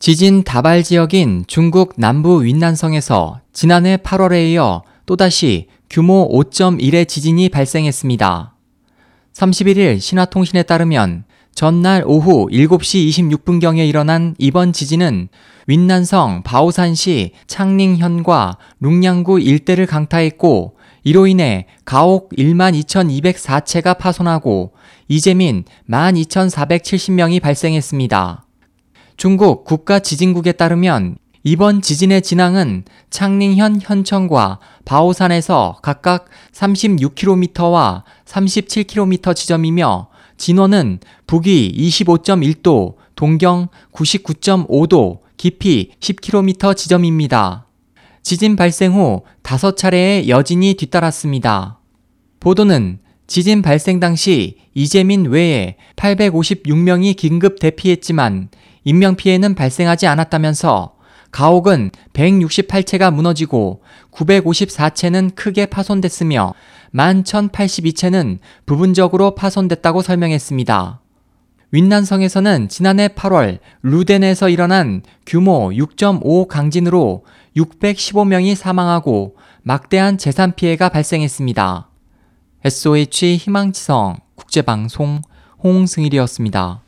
지진 다발 지역인 중국 남부 윈난성에서 지난해 8월에 이어 또다시 규모 5.1의 지진이 발생했습니다. 31일 신화통신에 따르면 전날 오후 7시 26분경에 일어난 이번 지진은 윈난성 바오산시 창닝현과 룽양구 일대를 강타했고, 이로 인해 가옥 12,204채가 파손하고 이재 민 12,470명이 발생했습니다. 중국 국가지진국에 따르면 이번 지진의 진앙은 창닝현 현청과 바오산에서 각각 36km와 37km 지점이며, 진원은 북위 25.1도, 동경 99.5도, 깊이 10km 지점입니다. 지진 발생 후 5차례의 여진이 뒤따랐습니다. 보도는 지진 발생 당시 이재민 외에 856명이 긴급 대피했지만 인명피해는 발생하지 않았다면서 가옥은 168채가 무너지고 954채는 크게 파손됐으며 11,082채는 부분적으로 파손됐다고 설명했습니다. 윈난성에서는 지난해 8월 루덴에서 일어난 규모 6.5 강진으로 615명이 사망하고 막대한 재산 피해가 발생했습니다. SOH 희망지성 국제방송 홍승일이었습니다.